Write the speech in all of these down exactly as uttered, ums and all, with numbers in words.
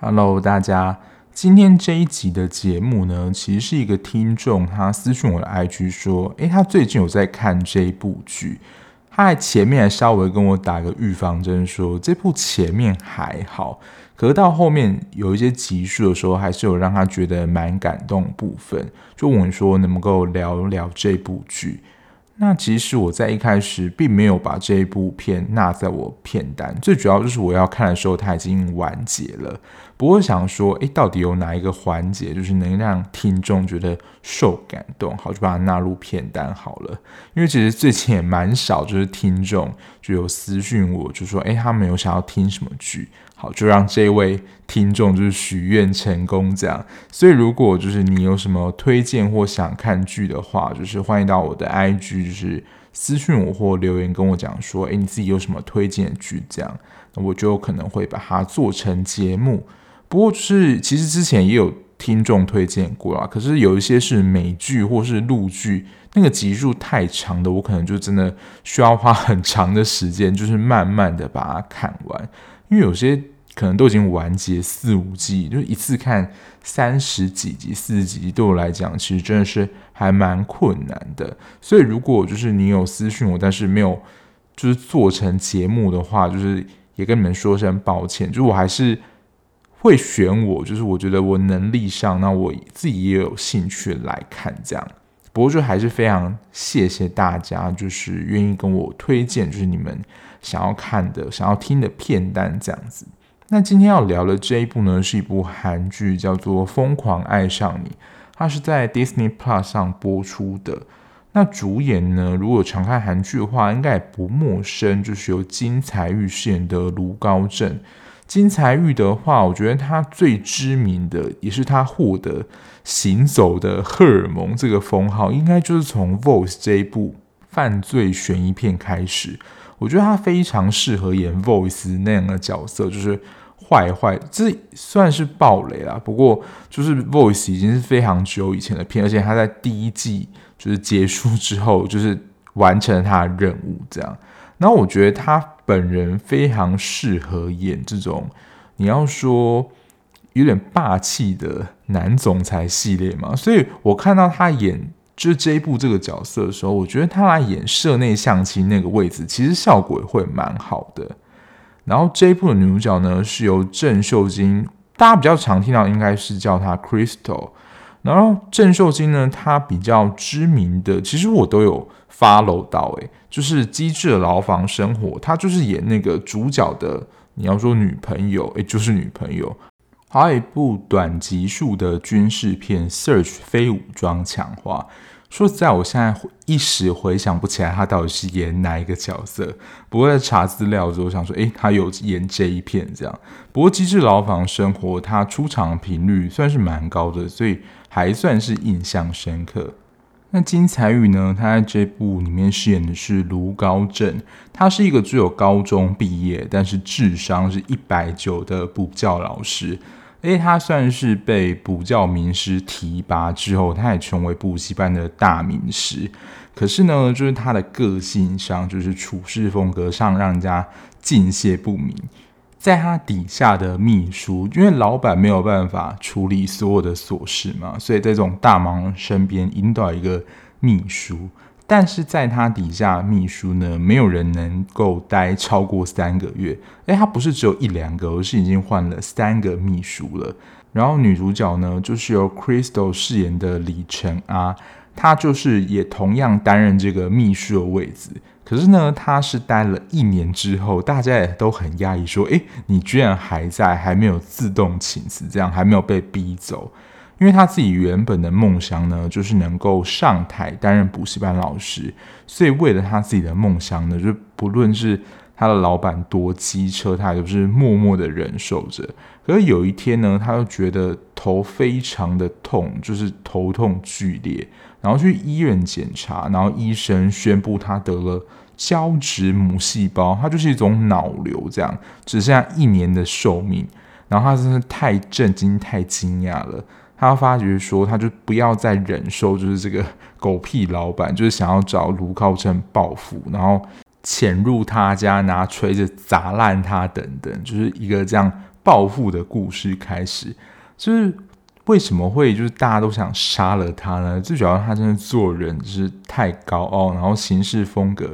Hello， 大家，今天这一集的节目呢，其实是一个听众他私讯我的 I G 说，诶，他最近有在看这部剧，他还前面还稍微跟我打个预防针说，这部前面还好，可是到后面有一些集数的时候，还是有让他觉得蛮感动的部分，就问说能不能够聊聊这部剧。那其实我在一开始并没有把这一部片纳在我片单，最主要就是我要看的时候它已经完结了。不过想说，诶，到底有哪一个环节就是能让听众觉得受感动，好，就把它纳入片单好了。因为其实最近也蛮少，就是听众就有私讯我，就说，诶，他们有想要听什么剧，好，就让这位听众就是许愿成功这样。所以如果就是你有什么推荐或想看剧的话，就是欢迎到我的 I G 就是私讯我或留言跟我讲说，诶，你自己有什么推荐的剧这样，那我就可能会把它做成节目。不过就是其实之前也有听众推荐过啦，可是有一些是美剧或是陆剧，那个集数太长的，我可能就真的需要花很长的时间，就是慢慢的把它看完，因为有些可能都已经完结四五季，就一次看三十几集、四十几集，对我来讲其实真的是还蛮困难的。所以如果就是你有私讯我，但是没有就是做成节目的话，就是也跟你们说声抱歉，就是我还是会选我，就是我觉得我能力上，那我自己也有兴趣来看这样。不过就还是非常谢谢大家，就是愿意跟我推荐，就是你们想要看的、想要听的片单这样子。那今天要聊的这一部呢，是一部韩剧，叫做《疯狂爱上你》，它是在 Disney Plus 上播出的。那主演呢，如果常看韩剧的话，应该也不陌生，就是由金财玉饰演的卢高正。金财玉的话，我觉得他最知名的，也是他获得行走的荷尔蒙这个封号，应该就是从 Voice 这一部犯罪悬疑片开始。我觉得他非常适合演 Voice 那样的角色，就是坏坏，这算是爆雷啦，不过就是 Voice 已经是非常久以前的片，而且他在第一季就是结束之后，就是完成了他的任务这样。然后我觉得他本人非常适合演这种你要说有点霸气的男总裁系列嘛，所以我看到他演就是这一部这个角色的时候，我觉得他来演社内相亲那个位置，其实效果也会蛮好的。然后这一部的女主角呢，是由郑秀晶，大家比较常听到应该是叫她 Crystal。然后郑秀晶呢，她比较知名的，其实我都有 follow 到、欸，就是《机智的牢房生活》，她就是演那个主角的，你要说女朋友，欸、就是女朋友。还有一部短集数的军事片《Search 非武装强化》，说实在，我现在一时回想不起来他到底是演哪一个角色。不过在查资料之后，想说，哎、欸，他有演这一片这样。不过《机智牢房生活》他出场频率算是蛮高的，所以还算是印象深刻。那金财宇呢？他在这部里面饰演的是卢高正，他是一个只有高中毕业，但是智商是一百九的补教老师。而他算是被补教名师提拔之后，他也成为补习班的大名师。可是呢，就是他的个性上，就是处事风格上，让人家敬谢不明。在他底下的秘书，因为老板没有办法处理所有的琐事嘛，所以在这种大忙身边引导一个秘书，但是在他底下秘书呢，没有人能够待超过三个月。哎，他不是只有一两个，而是已经换了三个秘书了。然后女主角呢，就是由 Crystal 饰演的李晨啊，她就是也同样担任这个秘书的位置。可是呢，他是待了一年之后，大家也都很压抑，说：“哎，你居然还在，还没有自动请辞，这样还没有被逼走。”因为他自己原本的梦想呢，就是能够上台担任补习班老师，所以为了他自己的梦想呢，就不论是他的老板多机车，他都是默默的忍受着。可是有一天呢，他就觉得头非常的痛，就是头痛剧烈。然后去医院检查，然后医生宣布他得了胶质母细胞，他就是一种脑瘤这样，只剩下一年的寿命。然后他真的太震惊、太惊讶了，他他发觉说他就不要再忍受就是这个狗屁老板就是想要找卢靠称报复，然后潜入他家拿锤子砸烂他等等，就是一个这样报复的故事开始。就是为什么会就是大家都想杀了他呢？最主要他真的做人就是太高傲，然后行事风格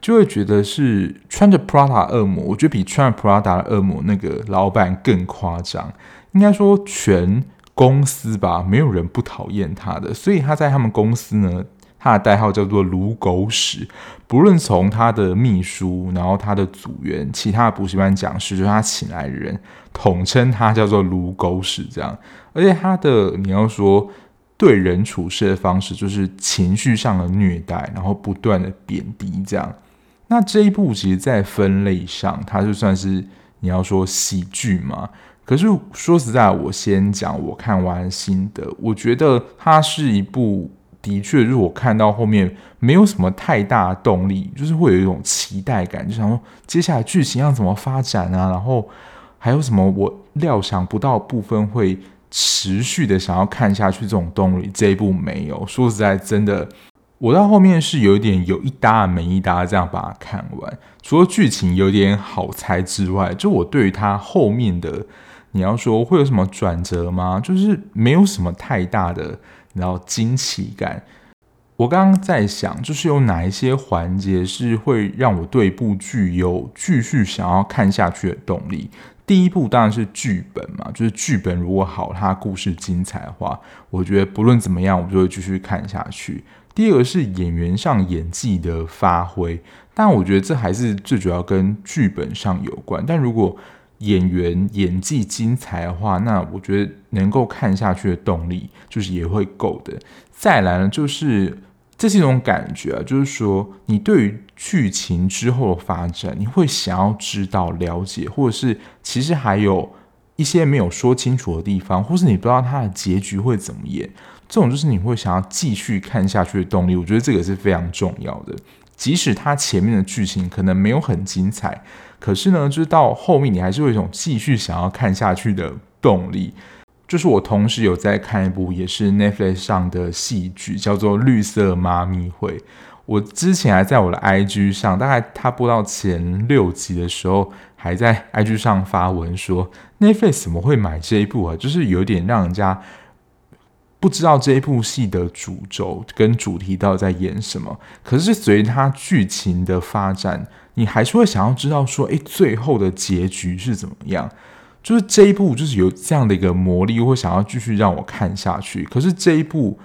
就会觉得是穿着 Prada 恶魔，我觉得比穿着 Prada 的恶魔那个老板更夸张，应该说全公司吧，没有人不讨厌他的，所以他在他们公司呢，他的代号叫做卢狗屎。不论从他的秘书，然后他的组员，其他的补习班讲师，就是他请来的人，统称他叫做卢狗屎这样。而且他的你要说对人处事的方式，就是情绪上的虐待，然后不断的贬低这样。那这一部其实在分类上它就算是你要说喜剧嘛，可是说实在我先讲我看完心得，我觉得它是一部的确就是我看到后面没有什么太大的动力，就是会有一种期待感，就想说接下来剧情要怎么发展啊，然后还有什么我料想不到的部分会持续的想要看下去，这种动力这一部没有。说实在真的我到后面是有一点有一搭没一搭这样把它看完，除了剧情有点好猜之外，就我对于它后面的你要说会有什么转折吗，就是没有什么太大的然后惊奇感。我刚刚在想就是有哪一些环节是会让我对一部剧有继续想要看下去的动力。第一部当然是剧本嘛，就是剧本如果好，它故事精彩的话，我觉得不论怎么样我就会继续看下去。第二个是演员上演技的发挥，但我觉得这还是最主要跟剧本上有关，但如果演员演技精彩的话，那我觉得能够看下去的动力就是也会够的。再来呢，就是这是一种感觉啊，就是说你对于剧情之后的发展你会想要知道了解，或者是其实还有一些没有说清楚的地方，或是你不知道它的结局会怎么演，这种就是你会想要继续看下去的动力，我觉得这个是非常重要的。即使它前面的剧情可能没有很精彩，可是呢就是到后面你还是会有一种继续想要看下去的动力。就是我同时有在看一部也是 Netflix 上的戏剧叫做绿色妈咪会，我之前还在我的 I G 上，大概它播到前六集的时候还在 I G 上发文说 Netflix 怎么会买这一部啊，就是有点让人家不知道这一部戏的主轴跟主题到底在演什么。可是随着它剧情的发展，你还是会想要知道说诶，最后的结局是怎么样，就是这一部就是有这样的一个魔力，会想要继续让我看下去。可是这一部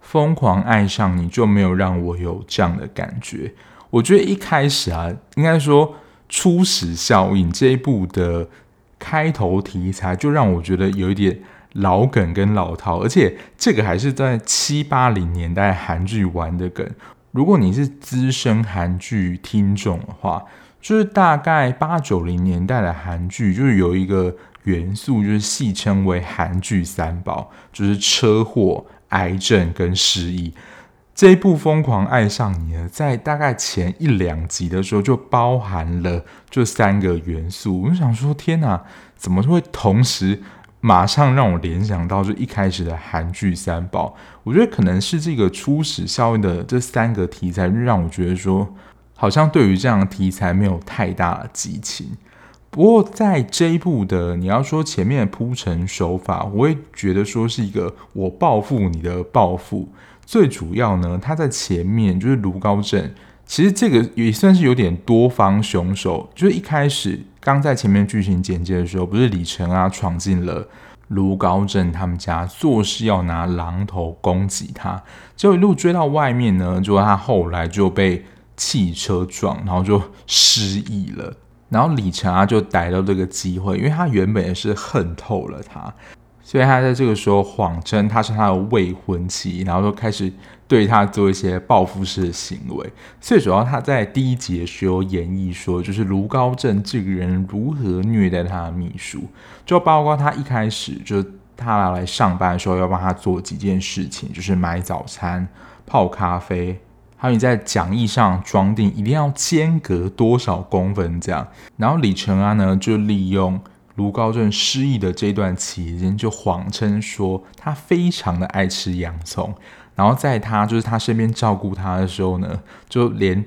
疯狂爱上你就没有让我有这样的感觉。我觉得一开始啊，应该说初始效应这一部的开头题材就让我觉得有一点老梗跟老套，而且这个还是在七八零年代韩剧玩的梗。如果你是资深韩剧听众的话，就是大概八九零年代的韩剧就是有一个元素，就是戏称为韩剧三宝，就是车祸、癌症跟失忆。这一部《疯狂爱上你》呢，在大概前一两集的时候就包含了这三个元素。我就想说天哪，怎么会同时马上让我联想到就一开始的韩剧三宝。我觉得可能是这个初始效应的这三个题材让我觉得说好像对于这样的题材没有太大的激情。不过在这一部的你要说前面的铺陈手法，我会觉得说是一个我报复你的报复。最主要呢，他在前面就是卢高正，其实这个也算是有点多方凶手，就是一开始刚在前面剧情简介的时候，不是李晨啊闯进了卢高正他们家，做事要拿榔头攻击他，结果一路追到外面呢，就他后来就被汽车撞，然后就失忆了。然后李晨啊就逮到这个机会，因为他原本也是恨透了他，所以他在这个时候谎称他是他的未婚妻，然后就开始对他做一些报复式的行为。最主要他在第一集的时候演绎说，就是卢高正这个人如何虐待他的秘书，就包括他一开始就他来上班的时候要帮他做几件事情，就是买早餐、泡咖啡，还有你在讲义上装订一定要间隔多少公分这样。然后李承安呢就利用卢高正失忆的这段期间就谎称说他非常的爱吃洋葱，然后在他就是他身边照顾他的时候呢，就连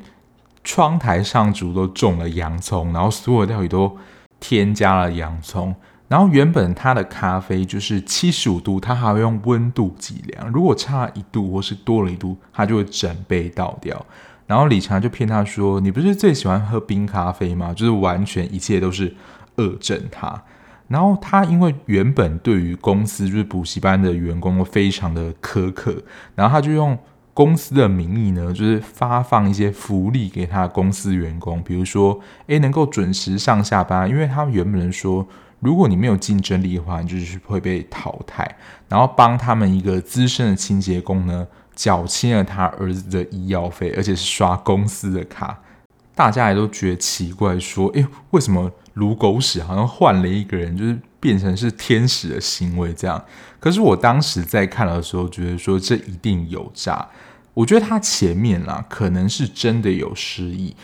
窗台上竹都种了洋葱，然后所有料理都添加了洋葱。然后原本他的咖啡就是七十五度，他还会用温度计量，如果差一度或是多了一度，他就会整杯倒掉。然后理查就骗他说，你不是最喜欢喝冰咖啡吗？就是完全一切都是恶整他。然后他因为原本对于公司就是补习班的员工非常的苛刻，然后他就用公司的名义呢，就是发放一些福利给他的公司员工，比如说诶能够准时上下班，因为他原本说如果你没有竞争力的话，你就是会被淘汰，然后帮他们一个资深的清洁工呢缴清了他儿子的医药费，而且是刷公司的卡。大家也都觉得奇怪说，诶为什么卢狗屎好像换了一个人，就是变成是天使的行为这样。可是我当时在看的时候觉得说这一定有诈，我觉得他前面啦可能是真的有失忆，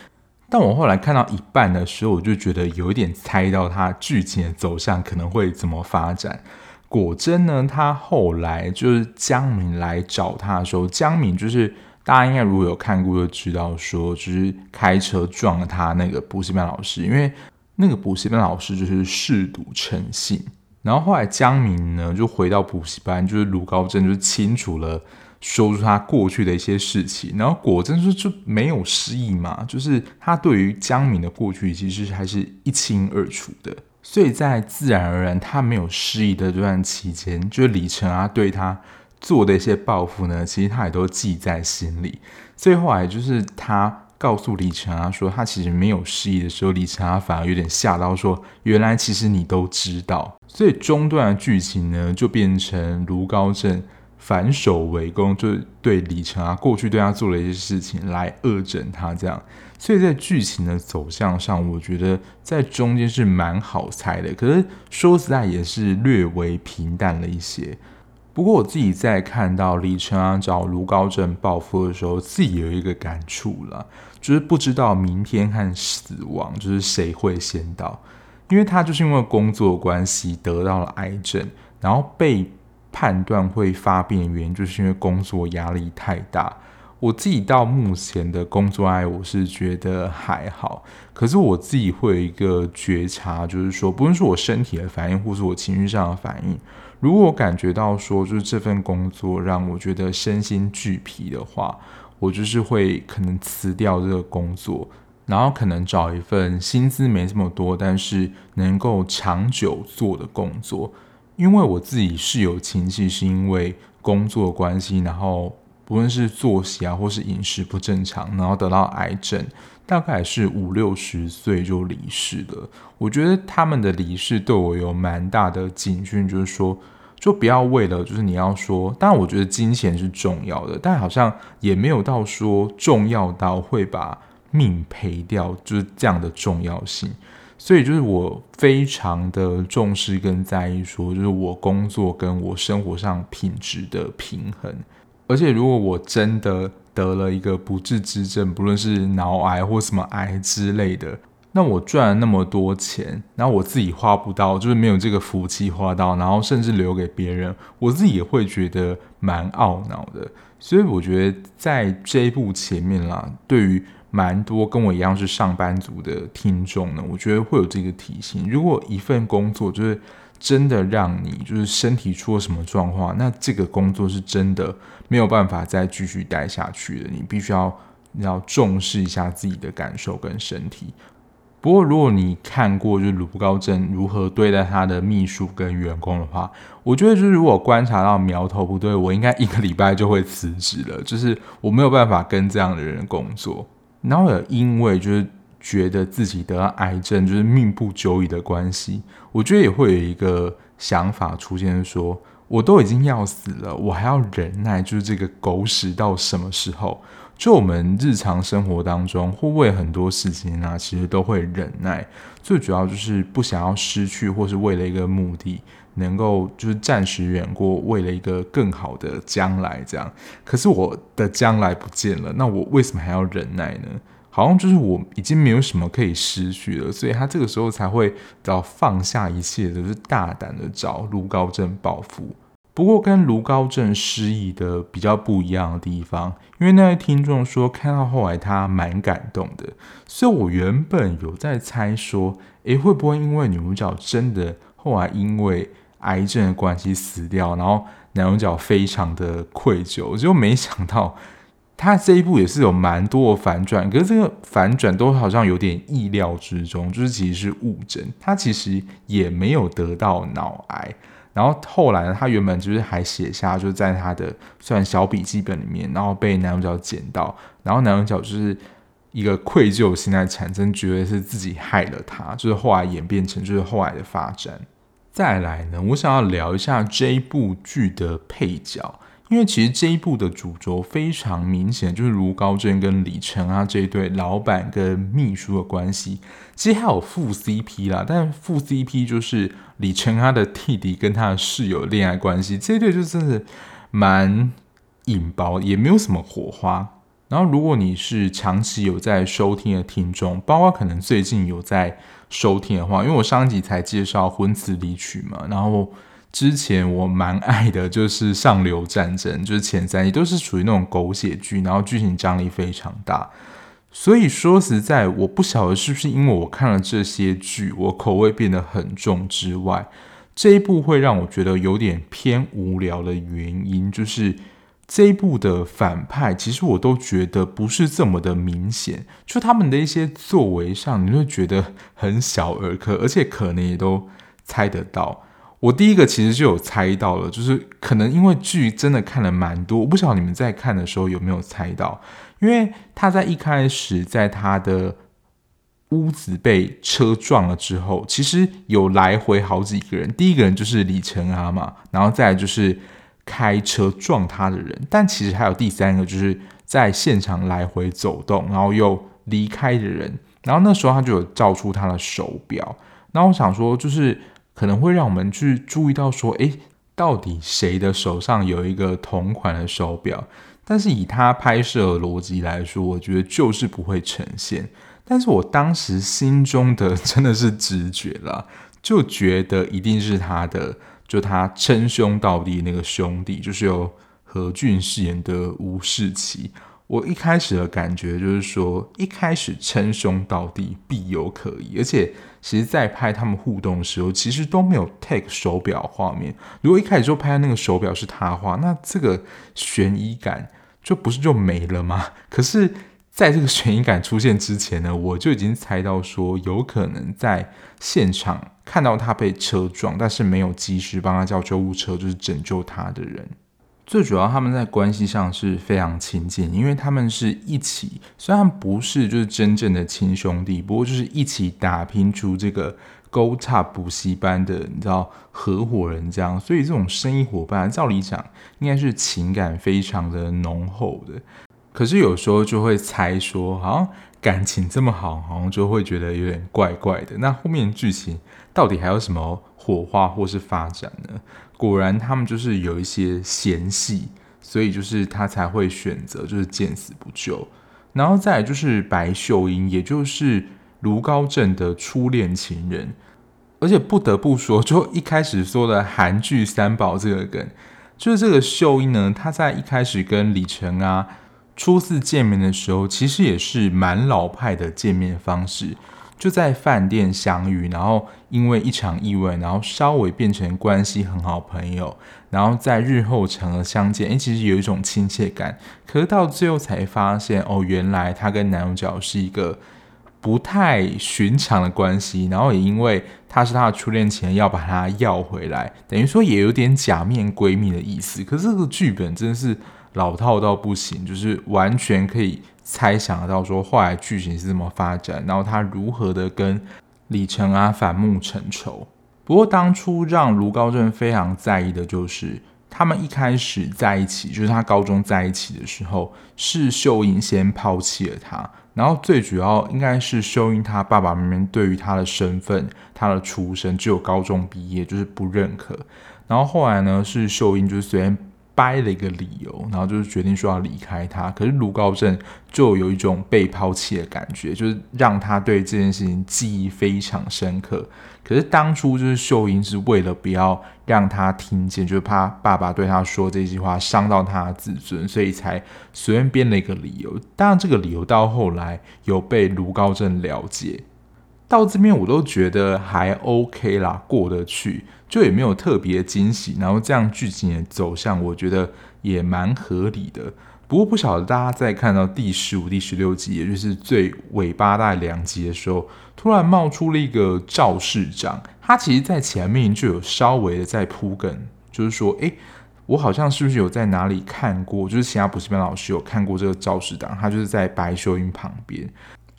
但我后来看到一半的时候我就觉得有一点猜到他剧情的走向可能会怎么发展。果真呢，他后来就是江敏来找他的时候，江敏就是大家应该如果有看过就知道说就是开车撞了他那个补习班老师，因为那个补习班老师就是嗜赌成性。然后后来江敏呢就回到补习班，就是卢高正就清楚了说出他过去的一些事情，然后果真就就没有失忆嘛，就是他对于江敏的过去其实还是一清二楚的。所以在自然而然他没有失忆的这段期间，就是李晨啊对他做的一些报复呢，其实他也都记在心里。所以后来就是他告诉李晨啊说他其实没有失忆的时候，李晨啊反而有点吓到说原来其实你都知道。所以中段的剧情呢就变成卢高正反手围攻，就对李晨啊过去对他做了一些事情来恶整他这样。所以在剧情的走向上我觉得在中间是蛮好猜的，可是说实在也是略微平淡了一些。不过我自己在看到李晨啊找卢高正报复的时候，自己有一个感触了，就是不知道明天和死亡就是谁会先到。因为他就是因为工作关系得到了癌症，然后被判断会发病的原因就是因为工作压力太大。我自己到目前的工作爱我是觉得还好，可是我自己会有一个觉察，就是说不论是我身体的反应或是我情绪上的反应，如果我感觉到说就是这份工作让我觉得身心俱疲的话，我就是会可能辞掉这个工作，然后可能找一份薪资没这么多但是能够长久做的工作。因为我自己是有亲戚是因为工作关系，然后不论是作息啊或是饮食不正常，然后得到癌症，大概是五六十岁就离世了。我觉得他们的离世对我有蛮大的警讯，就是说就不要为了就是你要说，当然我觉得金钱是重要的，但好像也没有到说重要到会把命赔掉，就是这样的重要性。所以就是我非常的重视跟在意说就是我工作跟我生活上品质的平衡。而且如果我真的得了一个不治之症，不论是脑癌或什么癌之类的，那我赚了那么多钱，然后我自己花不到，就是没有这个福气花到，然后甚至留给别人，我自己也会觉得蛮懊恼的。所以我觉得在这一部前面啦，对于蛮多跟我一样是上班族的听众呢，我觉得会有这个提醒。如果一份工作就是真的让你就是身体出了什么状况，那这个工作是真的没有办法再继续待下去的，你必须要要重视一下自己的感受跟身体。不过如果你看过就是卢高正如何对待他的秘书跟员工的话，我觉得就是如果观察到苗头不对，我应该一个礼拜就会辞职了，就是我没有办法跟这样的人工作。然后也因为就是觉得自己得癌症就是命不久矣的关系，我觉得也会有一个想法出现说，我都已经要死了，我还要忍耐就是这个狗屎到什么时候。就我们日常生活当中会为很多事情啊其实都会忍耐，最主要就是不想要失去或是为了一个目的能够就是暂时远过，为了一个更好的将来这样。可是我的将来不见了，那我为什么还要忍耐呢？好像就是我已经没有什么可以失去了，所以他这个时候才会要放下一切，就是大胆的找卢高正报复。不过跟卢高正失忆的比较不一样的地方，因为那位听众说看到后来他蛮感动的，所以我原本有在猜说，诶，会不会因为女主角真的后来因为癌症的关系死掉，然后男主角非常的愧疚，就没想到他这一部也是有蛮多的反转，可是这个反转都好像有点意料之中，就是其实是误诊，他其实也没有得到脑癌。然后后来呢，他原本就是还写下，就在他的算小笔记本里面，然后被男主角捡到，然后男主角就是一个愧疚心态产生，觉得是自己害了他，就是后来演变成就是后来的发展。再来呢，我想要聊一下这一部剧的配角。因为其实这一部的主轴非常明显，就是卢高正跟李晨啊这一对老板跟秘书的关系。其实还有副 C P 啦，但副 C P 就是李晨他的弟弟跟他的室友恋爱关系，这一对就真的蛮引爆，也没有什么火花。然后如果你是长期有在收听的听众，包括可能最近有在收听的话，因为我上一集才介绍婚词离曲嘛，然后之前我蛮爱的就是上流战争，就是前三集都是属于那种狗血剧，然后剧情张力非常大。所以说实在，我不晓得是不是因为我看了这些剧，我口味变得很重之外，这一部会让我觉得有点偏无聊的原因，就是这一部的反派其实我都觉得不是这么的明显，就他们的一些作为上，你会觉得很小儿科，而且可能也都猜得到。我第一个其实就有猜到了，就是可能因为剧真的看了蛮多，我不晓得你们在看的时候有没有猜到，因为他在一开始在他的屋子被车撞了之后，其实有来回好几个人，第一个人就是李晨啊嘛，然后再来就是开车撞他的人，但其实还有第三个就是在现场来回走动然后又离开的人，然后那时候他就有照出他的手表，然后我想说就是可能会让我们去注意到说，诶，到底谁的手上有一个同款的手表？但是以他拍摄的逻辑来说，我觉得就是不会呈现。但是我当时心中的真的是直觉啦，就觉得一定是他的，就他称兄道弟那个兄弟，就是由何俊饰演的吴世奇。我一开始的感觉就是说，一开始称兄道弟必有可疑，而且其实在拍他们互动的时候，其实都没有 take 手表画面。如果一开始就拍那个手表是他的话，那这个悬疑感就不是就没了吗？可是在这个悬疑感出现之前呢，我就已经猜到说，有可能在现场看到他被车撞，但是没有及时帮他叫救护车，就是拯救他的人。最主要他们在关系上是非常亲近，因为他们是一起，虽然不是就是真正的亲兄弟，不过就是一起打拼出这个 Go Top 补习班的你知道合伙人这样，所以这种生意伙伴照理讲应该是情感非常的浓厚的。可是有时候就会猜说，好像感情这么好，好像就会觉得有点怪怪的，那后面剧情到底还有什么火花或是发展呢？果然他们就是有一些嫌隙，所以就是他才会选择就是见死不救。然后再来就是白秀英，也就是卢高正的初恋情人，而且不得不说，就一开始说的韩剧三宝这个梗，就是这个秀英呢，她在一开始跟李晨啊初次见面的时候，其实也是蛮老派的见面方式，就在饭店相遇，然后因为一场意外，然后稍微变成关系很好朋友，然后在日后场合相见，欸，其实有一种亲切感。可是到最后才发现，哦，原来他跟男主角是一个不太寻常的关系，然后也因为他是他的初恋情人，要把他要回来，等于说也有点假面闺蜜的意思。可是这个剧本真的是老套到不行，就是完全可以猜想到说后来剧情是怎么发展，然后他如何的跟李晨啊反目成仇。不过当初让卢高正非常在意的就是，他们一开始在一起，就是他高中在一起的时候，是秀英先抛弃了他，然后最主要应该是秀英他爸爸妈妈对于他的身份、他的出身只有高中毕业就是不认可，然后后来呢是秀英就随便掰了一个理由，然后就是决定说要离开他。可是卢高正就有一种被抛弃的感觉，就是让他对这件事情记忆非常深刻。可是当初就是秀英是为了不要让他听见，就是怕爸爸对他说这句话伤到他的自尊，所以才随便编了一个理由。当然这个理由到后来有被卢高正了解，到这边我都觉得还 OK 啦，过得去，就也没有特别惊喜，然后这样剧情的走向我觉得也蛮合理的。不过不晓得大家在看到第十五、第十六集，也就是最尾巴大概两集的时候，突然冒出了一个赵市长，他其实在前面就有稍微的在铺梗，就是说诶，我好像是不是有在哪里看过，就是其他补习班老师有看过这个赵市长，他就是在白秀英旁边。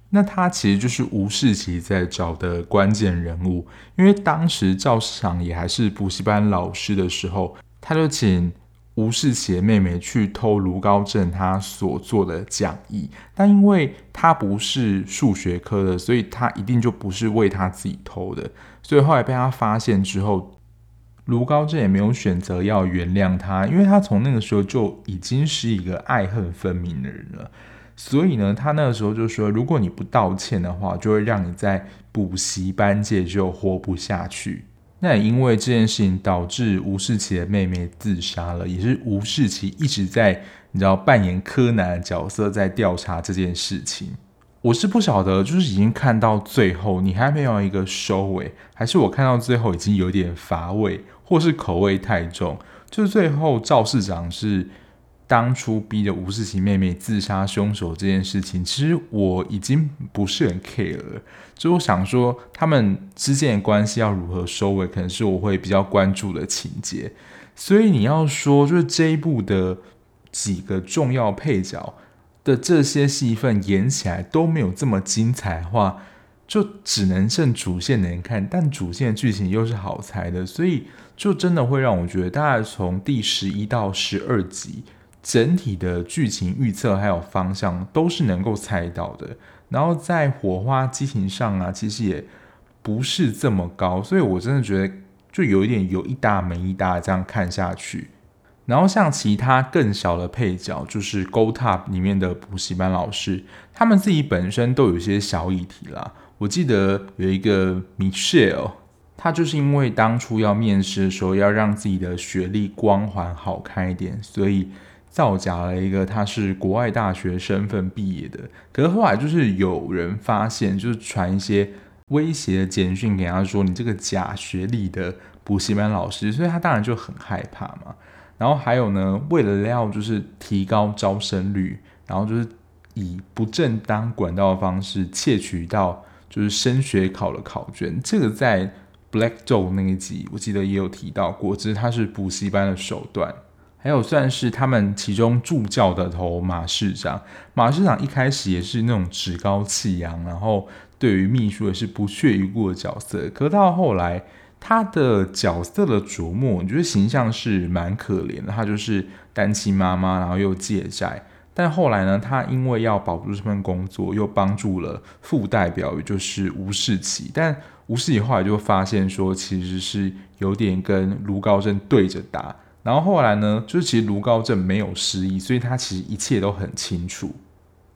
那他其实就是吴世奇在找的关键人物，因为当时赵市长也还是补习班老师的时候，他就请吴世奇的妹妹去偷卢高正他所做的讲义，但因为他不是数学科的，所以他一定就不是为他自己偷的，所以后来被他发现之后，卢高正也没有选择要原谅他，因为他从那个时候就已经是一个爱恨分明的人了。所以呢，他那个时候就说，如果你不道歉的话，就会让你在补习班界就活不下去。那也因为这件事情导致吴世奇的妹妹自杀了，也是吴世奇一直在，你知道，扮演柯南的角色在调查这件事情。我是不晓得，就是已经看到最后，你还没有一个收尾，还是我看到最后已经有点乏味，或是口味太重？就是最后赵市长是当初逼着吴世奇妹妹自杀凶手这件事情，其实我已经不是很 care 了，就我想说他们之间的关系要如何收尾，可能是我会比较关注的情节。所以你要说就是这一部的几个重要配角的这些戏份演起来都没有这么精彩的话，就只能剩主线的人看，但主线剧情又是好猜的，所以就真的会让我觉得大概从第十一到十二集整体的剧情预测还有方向都是能够猜到的，然后在火花激情上啊，其实也不是这么高，所以我真的觉得就有一点有一搭没一搭这样看下去。然后像其他更小的配角，就是《Go Top》里面的补习班老师，他们自己本身都有一些小议题啦。我记得有一个 Michelle， 他就是因为当初要面试的时候要让自己的学历光环好看一点，所以造假了一个他是国外大学身份毕业的，可是后来就是有人发现，就是传一些威胁的简讯给他说你这个假学历的补习班老师，所以他当然就很害怕嘛。然后还有呢，为了要就是提高招生率，然后就是以不正当管道的方式窃取到就是升学考的考卷，这个在 Black Dog 那一集我记得也有提到过，只是它是补习班的手段。还有算是他们其中助教的头马市长，马市长一开始也是那种趾高气扬，然后对于秘书也是不屑一顾的角色，可到后来他的角色的琢磨，我觉得形象是蛮可怜的，他就是单亲妈妈，然后又借债，但后来呢，他因为要保住这份工作，又帮助了副代表，也就是吴世奇，但吴世奇后来就发现说，其实是有点跟卢高正对着打。然后后来呢，就是其实卢高正没有失忆，所以他其实一切都很清楚。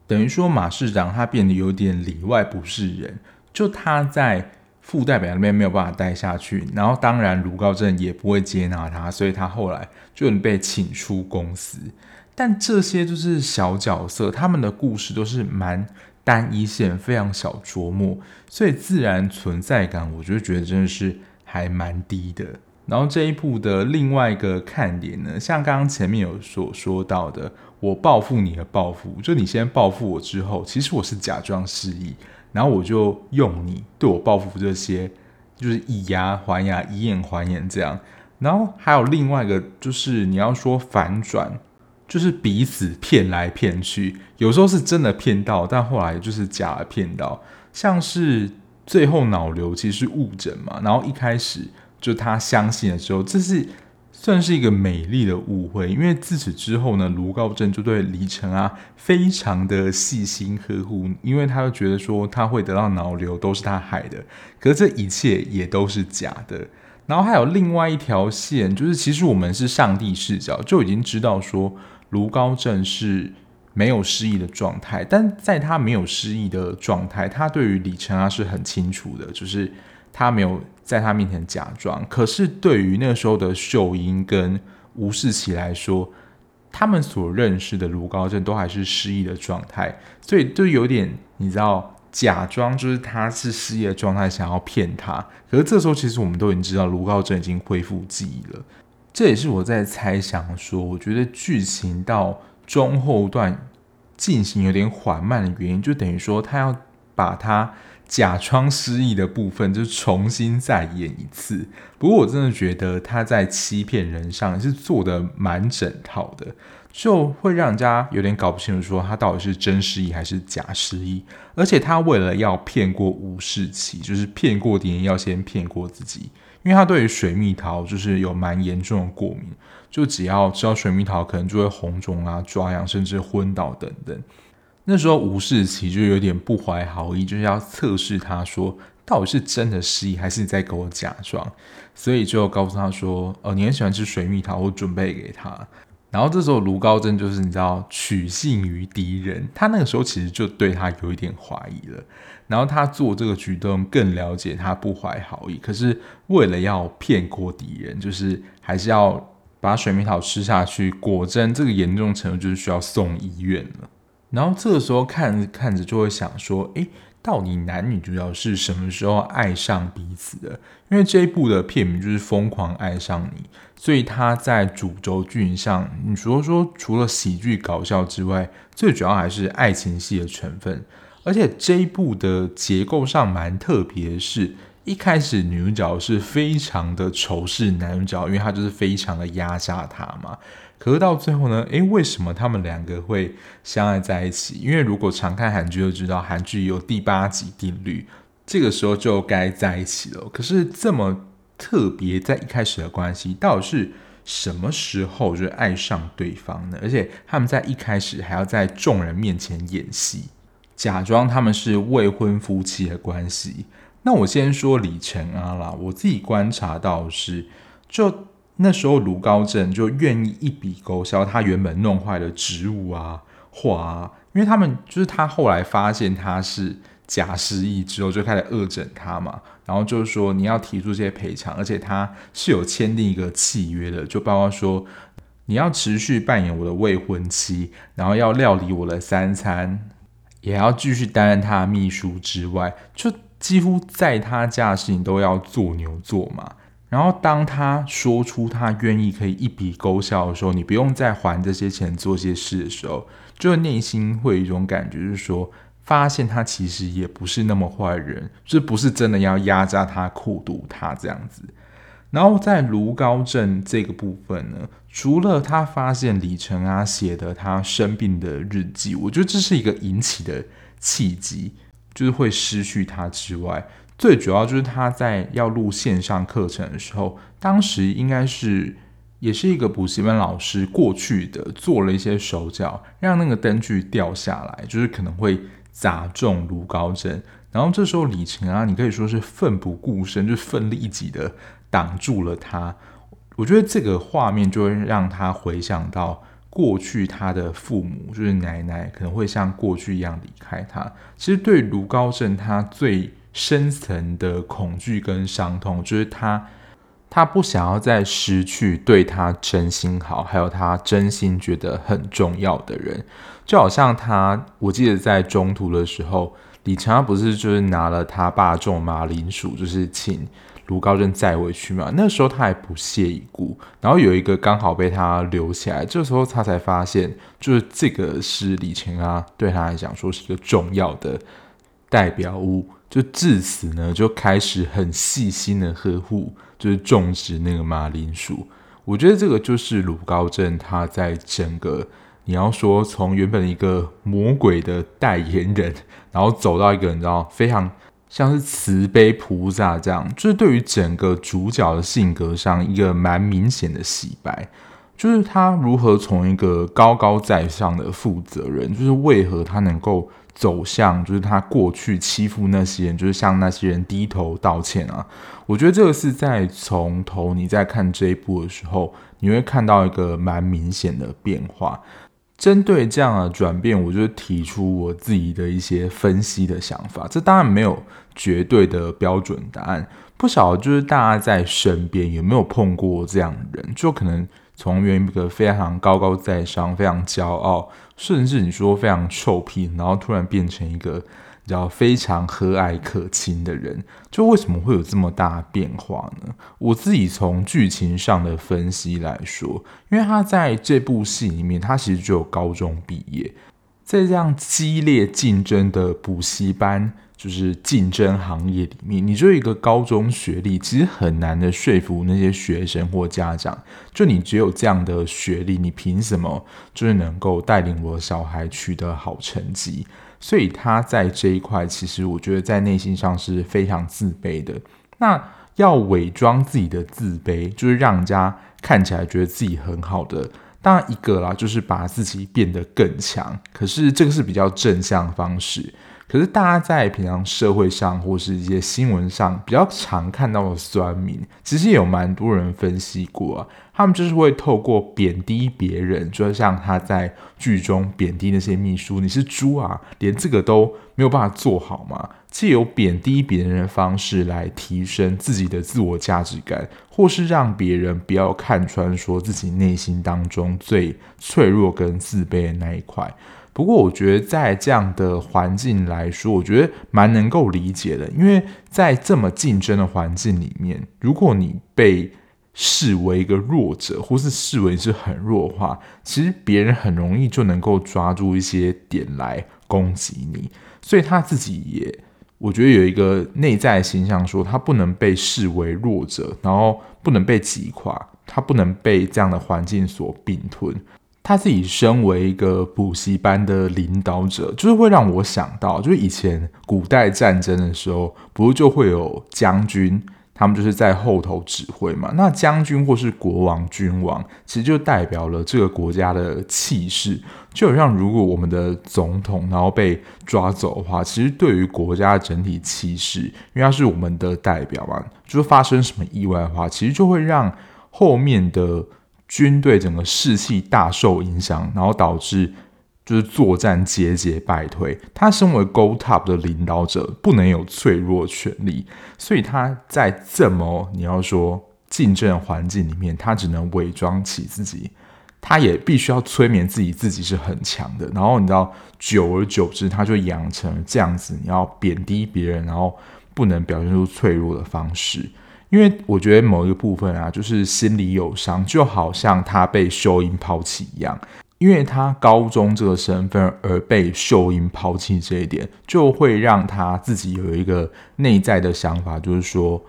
等于说马市长他变得有点里外不是人，就他在副代表那边没有办法待下去，然后当然卢高正也不会接纳他，所以他后来就被请出公司。但这些就是小角色，他们的故事都是蛮单一线，非常小琢磨，所以自然存在感我就觉得真的是还蛮低的。然后这一部的另外一个看点呢，像刚刚前面有所说到的，我报复你的报复，就你先报复我之后，其实我是假装失忆，然后我就用你对我报复这些，就是以牙还牙，以眼还眼这样。然后还有另外一个就是你要说反转，就是彼此骗来骗去，有时候是真的骗到，但后来就是假的骗到，像是最后脑瘤其实是误诊嘛，然后一开始就他相信的时候，这是算是一个美丽的误会，因为自此之后呢，卢高正就对黎晨啊非常的细心呵护，因为他就觉得说他会得到脑瘤都是他害的，可是这一切也都是假的。然后还有另外一条线，就是其实我们是上帝视角就已经知道说卢高正是没有失忆的状态，但在他没有失忆的状态，他对于李晨啊是很清楚的，就是他没有在他面前假装。可是对于那时候的秀英跟吴世奇来说，他们所认识的卢高正都还是失忆的状态，所以就有点你知道假装就是他是失忆的状态想要骗他。可是这时候其实我们都已经知道卢高正已经恢复记忆了。这也是我在猜想说，我觉得剧情到中后段进行有点缓慢的原因，就等于说他要把他假装失忆的部分就重新再演一次。不过我真的觉得他在欺骗人上是做的蛮整套的，就会让人家有点搞不清楚说他到底是真失忆还是假失忆。而且他为了要骗过吴世奇，就是骗过敌人要先骗过自己，因为他对于水蜜桃就是有蛮严重的过敏，就只要吃到水蜜桃可能就会红肿啊、抓痒甚至昏倒等等。那时候吴世奇就有点不怀好意，就是要测试他说到底是真的失忆还是你在给我假装，所以就告诉他说哦，你很喜欢吃水蜜桃，我准备给他。然后这时候卢高正就是你知道取信于敌人，他那个时候其实就对他有一点怀疑了，然后他做这个举动更了解他不怀好意，可是为了要骗过敌人，就是还是要把水蜜桃吃下去。果真这个严重程度就是需要送医院了。然后这个时候看看着就会想说，诶，到底男女主角是什么时候爱上彼此的？因为这一部的片名就是疯狂爱上你，所以他在主轴剧情上，你说说除了喜剧搞笑之外，最主要还是爱情戏的成分。而且这一部的结构上蛮特别的是，一开始女主角是非常的仇视男主角，因为他就是非常的压榨他嘛。可是到最后呢，诶，为什么他们两个会相爱在一起？因为如果常看韩剧就知道，韩剧有第八集定律，这个时候就该在一起了。可是这么特别，在一开始的关系，到底是什么时候就爱上对方呢？而且他们在一开始还要在众人面前演戏，假装他们是未婚夫妻的关系。那我先说李晨啊啦，我自己观察到是，就那时候卢高正就愿意一笔勾销他原本弄坏的植物啊、画啊，因为他们就是他后来发现他是假失忆之后，就开始恶整他嘛，然后就是说你要提出这些赔偿，而且他是有签订一个契约的，就包括说你要持续扮演我的未婚妻，然后要料理我的三餐，也要继续担任他的秘书之外，就几乎在他家的事情都要做牛做马。然后当他说出他愿意可以一笔勾销的时候，你不用再还这些钱做些事的时候，就内心会有一种感觉，就是说发现他其实也不是那么坏人，就是不是真的要压榨他、酷毒他这样子。然后在卢高正这个部分呢，除了他发现李晨啊写的他生病的日记，我觉得这是一个引起的契机，就是会失去他之外，最主要就是他在要录线上课程的时候，当时应该是也是一个补习班老师过去的做了一些手脚，让那个灯具掉下来，就是可能会砸中卢高正。然后这时候李晨啊，你可以说是奋不顾身，就奋力一击的挡住了他。我觉得这个画面就会让他回想到过去他的父母就是奶奶可能会像过去一样离开他。其实对卢高正他最深层的恐惧跟伤痛，就是他他不想要再失去对他真心好还有他真心觉得很重要的人。就好像他我记得在中途的时候，李晨他不是就是拿了他爸种马铃薯就是请卢高正载回去嘛，那时候他还不屑一顾，然后有一个刚好被他留起来，这时候他才发现就是这个是李晨啊对他来讲说是一个重要的代表物，就至此呢就开始很细心的呵护就是种植那个马铃薯。我觉得这个就是卢高正他在整个你要说从原本一个魔鬼的代言人，然后走到一个你知道非常像是慈悲菩萨这样，就是对于整个主角的性格上一个蛮明显的洗白。就是他如何从一个高高在上的负责人，就是为何他能够走向就是他过去欺负那些人，就是向那些人低头道歉啊。我觉得这个是在从头你在看这一部的时候，你会看到一个蛮明显的变化。针对这样的转变，我就提出我自己的一些分析的想法，这当然没有绝对的标准答案，不晓得就是大家在身边有没有碰过这样的人，就可能从原一个非常高高在上、非常骄傲，甚至你说非常臭屁，然后突然变成一个比较非常和蔼可亲的人，就为什么会有这么大的变化呢？我自己从剧情上的分析来说，因为他在这部戏里面，他其实只有高中毕业，在这样激烈竞争的补习班就是竞争行业里面，你就有一个高中学历，其实很难的说服那些学生或家长，就你只有这样的学历，你凭什么就是能够带领我的小孩取得好成绩？所以他在这一块，其实我觉得在内心上是非常自卑的。那要伪装自己的自卑，就是让人家看起来觉得自己很好的，当然一个啦，就是把自己变得更强。可是这个是比较正向的方式。可是大家在平常社会上或是一些新闻上比较常看到的酸民，其实有蛮多人分析过啊，他们就是会透过贬低别人，就像他在剧中贬低那些秘书，你是猪啊，连这个都没有办法做好嘛，藉由贬低别人的方式来提升自己的自我价值感，或是让别人不要看穿说自己内心当中最脆弱跟自卑的那一块。不过我觉得在这样的环境来说，我觉得蛮能够理解的，因为在这么竞争的环境里面，如果你被视为一个弱者，或是视为是很弱的话，其实别人很容易就能够抓住一些点来攻击你，所以他自己也我觉得有一个内在的形象，说他不能被视为弱者，然后不能被击垮，他不能被这样的环境所并吞。他自己身为一个补习班的领导者，就是会让我想到，就是以前古代战争的时候，不是就会有将军，他们就是在后头指挥嘛。那将军或是国王、君王，其实就代表了这个国家的气势。就像如果我们的总统然后被抓走的话，其实对于国家的整体气势，因为他是我们的代表嘛，就是发生什么意外的话，其实就会让后面的军队整个士气大受影响，然后导致就是作战节节败退。他身为 Go Top 的领导者，不能有脆弱权利，所以他在这么你要说竞争环境里面，他只能伪装起自己，他也必须要催眠自己自己是很强的。然后你知道，久而久之，他就养成了这样子，你要贬低别人，然后不能表现出脆弱的方式。因为我觉得某一个部分啊，就是心里有伤，就好像他被秀英抛弃一样，因为他高中这个身份而被秀英抛弃，这一点就会让他自己有一个内在的想法，就是说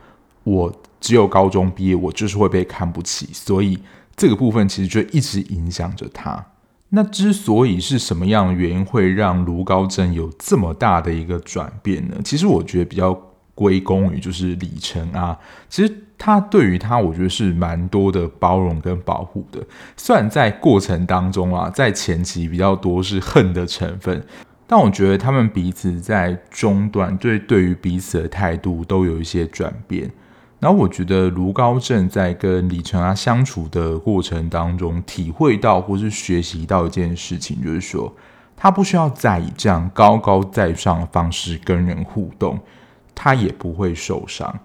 我只有高中毕业，我就是会被看不起，所以这个部分其实就一直影响着他。那之所以是什么样的原因会让卢高正有这么大的一个转变呢？其实我觉得比较归功于就是李晨啊，其实他对于他我觉得是蛮多的包容跟保护的，虽然在过程当中啊，在前期比较多是恨的成分，但我觉得他们彼此在中段对对于彼此的态度都有一些转变。然后我觉得卢高正在跟李晨啊相处的过程当中，体会到或是学习到一件事情，就是说他不需要再以这样高高在上的方式跟人互动，他也不会受伤。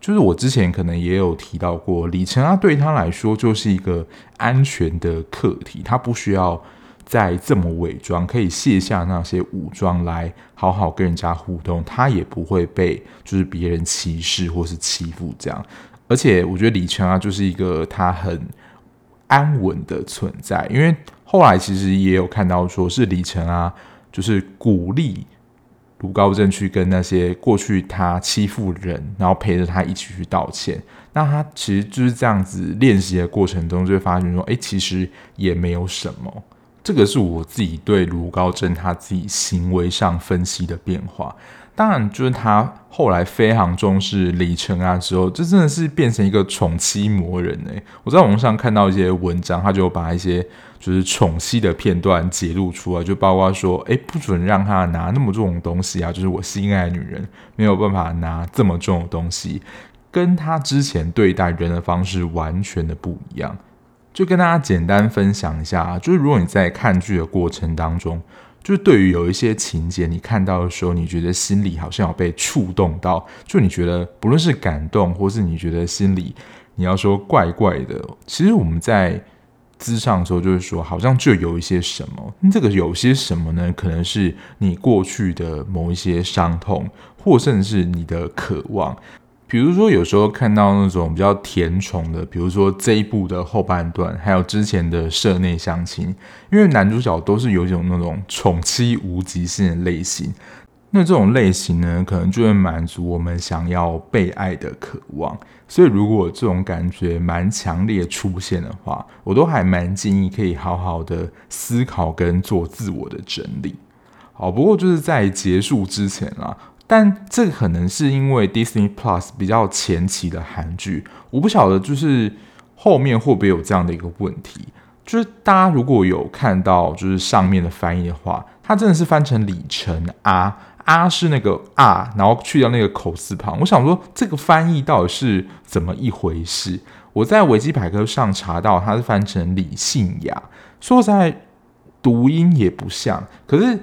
就是我之前可能也有提到过，李晨啊对他来说就是一个安全的课题，他不需要再这么伪装，可以卸下那些武装来好好跟人家互动，他也不会被就是别人歧视或是欺负这样。而且我觉得李晨啊就是一个他很安稳的存在，因为后来其实也有看到说是李晨啊就是鼓励卢高正去跟那些过去他欺负人，然后陪着他一起去道歉。那他其实就是这样子练习的过程中，就会发现说，哎，其实也没有什么，这个是我自己对卢高真他自己行为上分析的变化。当然就是他后来飞航中是里程啊之后，这真的是变成一个宠妻魔人、欸、我在网络上看到一些文章，他就把一些就是宠妻的片段揭露出来，就包括说、欸、不准让他拿那么重的东西啊，就是我心爱的女人没有办法拿这么重的东西，跟他之前对待人的方式完全的不一样。就跟大家简单分享一下，就是如果你在看剧的过程当中，就是对于有一些情节你看到的时候，你觉得心里好像有被触动到，就你觉得不论是感动或是你觉得心里你要说怪怪的，其实我们在咨商的时候就是说好像就有一些什么，这个有些什么呢，可能是你过去的某一些伤痛，或甚至是你的渴望。比如说有时候看到那种比较甜宠的，比如说这一部的后半段还有之前的社内相亲，因为男主角都是有一种那种宠妻无极限的类型，那这种类型呢可能就会满足我们想要被爱的渴望，所以如果这种感觉蛮强烈出现的话，我都还蛮建议可以好好的思考跟做自我的整理。好，不过就是在结束之前啦，但这可能是因为 Disney Plus 比较前期的韩剧，我不晓得就是后面会不会有这样的一个问题，就是大家如果有看到就是上面的翻译的话，它真的是翻成里程啊，啊是那个啊，然后去掉那个口字旁，我想说这个翻译到底是怎么一回事。我在维基百科上查到它是翻成李信雅，说实在读音也不像，可是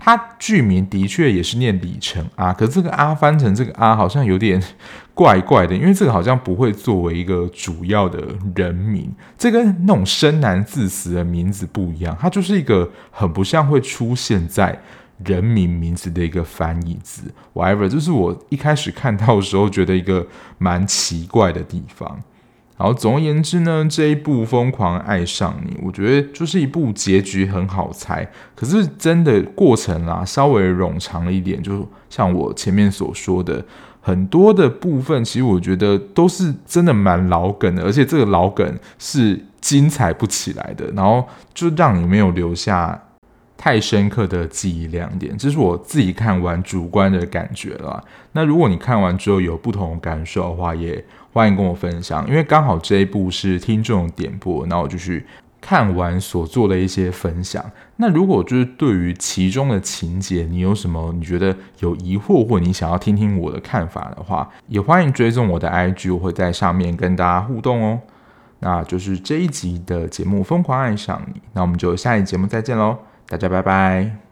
他剧名的确也是念里程啊，可是这个啊翻成这个啊好像有点怪怪的，因为这个好像不会作为一个主要的人名，这跟那种深难字词的名字不一样，它就是一个很不像会出现在人名名字的一个翻译字 whatever， 就是我一开始看到的时候觉得一个蛮奇怪的地方。然后总而言之呢，这一部《疯狂爱上你》我觉得就是一部结局很好猜，可是真的过程啦、啊、稍微冗长了一点，就像我前面所说的，很多的部分其实我觉得都是真的蛮老梗的，而且这个老梗是精彩不起来的，然后就让你没有留下太深刻的记忆亮点，这是我自己看完主观的感觉啦。那如果你看完之后有不同的感受的话，也欢迎跟我分享，因为刚好这一部是听众点播，那我就去看完所做的一些分享。那如果就是对于其中的情节你有什么你觉得有疑惑，或你想要听听我的看法的话，也欢迎追踪我的 I G， 我会在上面跟大家互动哦。那就是这一集的节目《疯狂爱上你》，那我们就下一集节目再见咯，大家拜拜。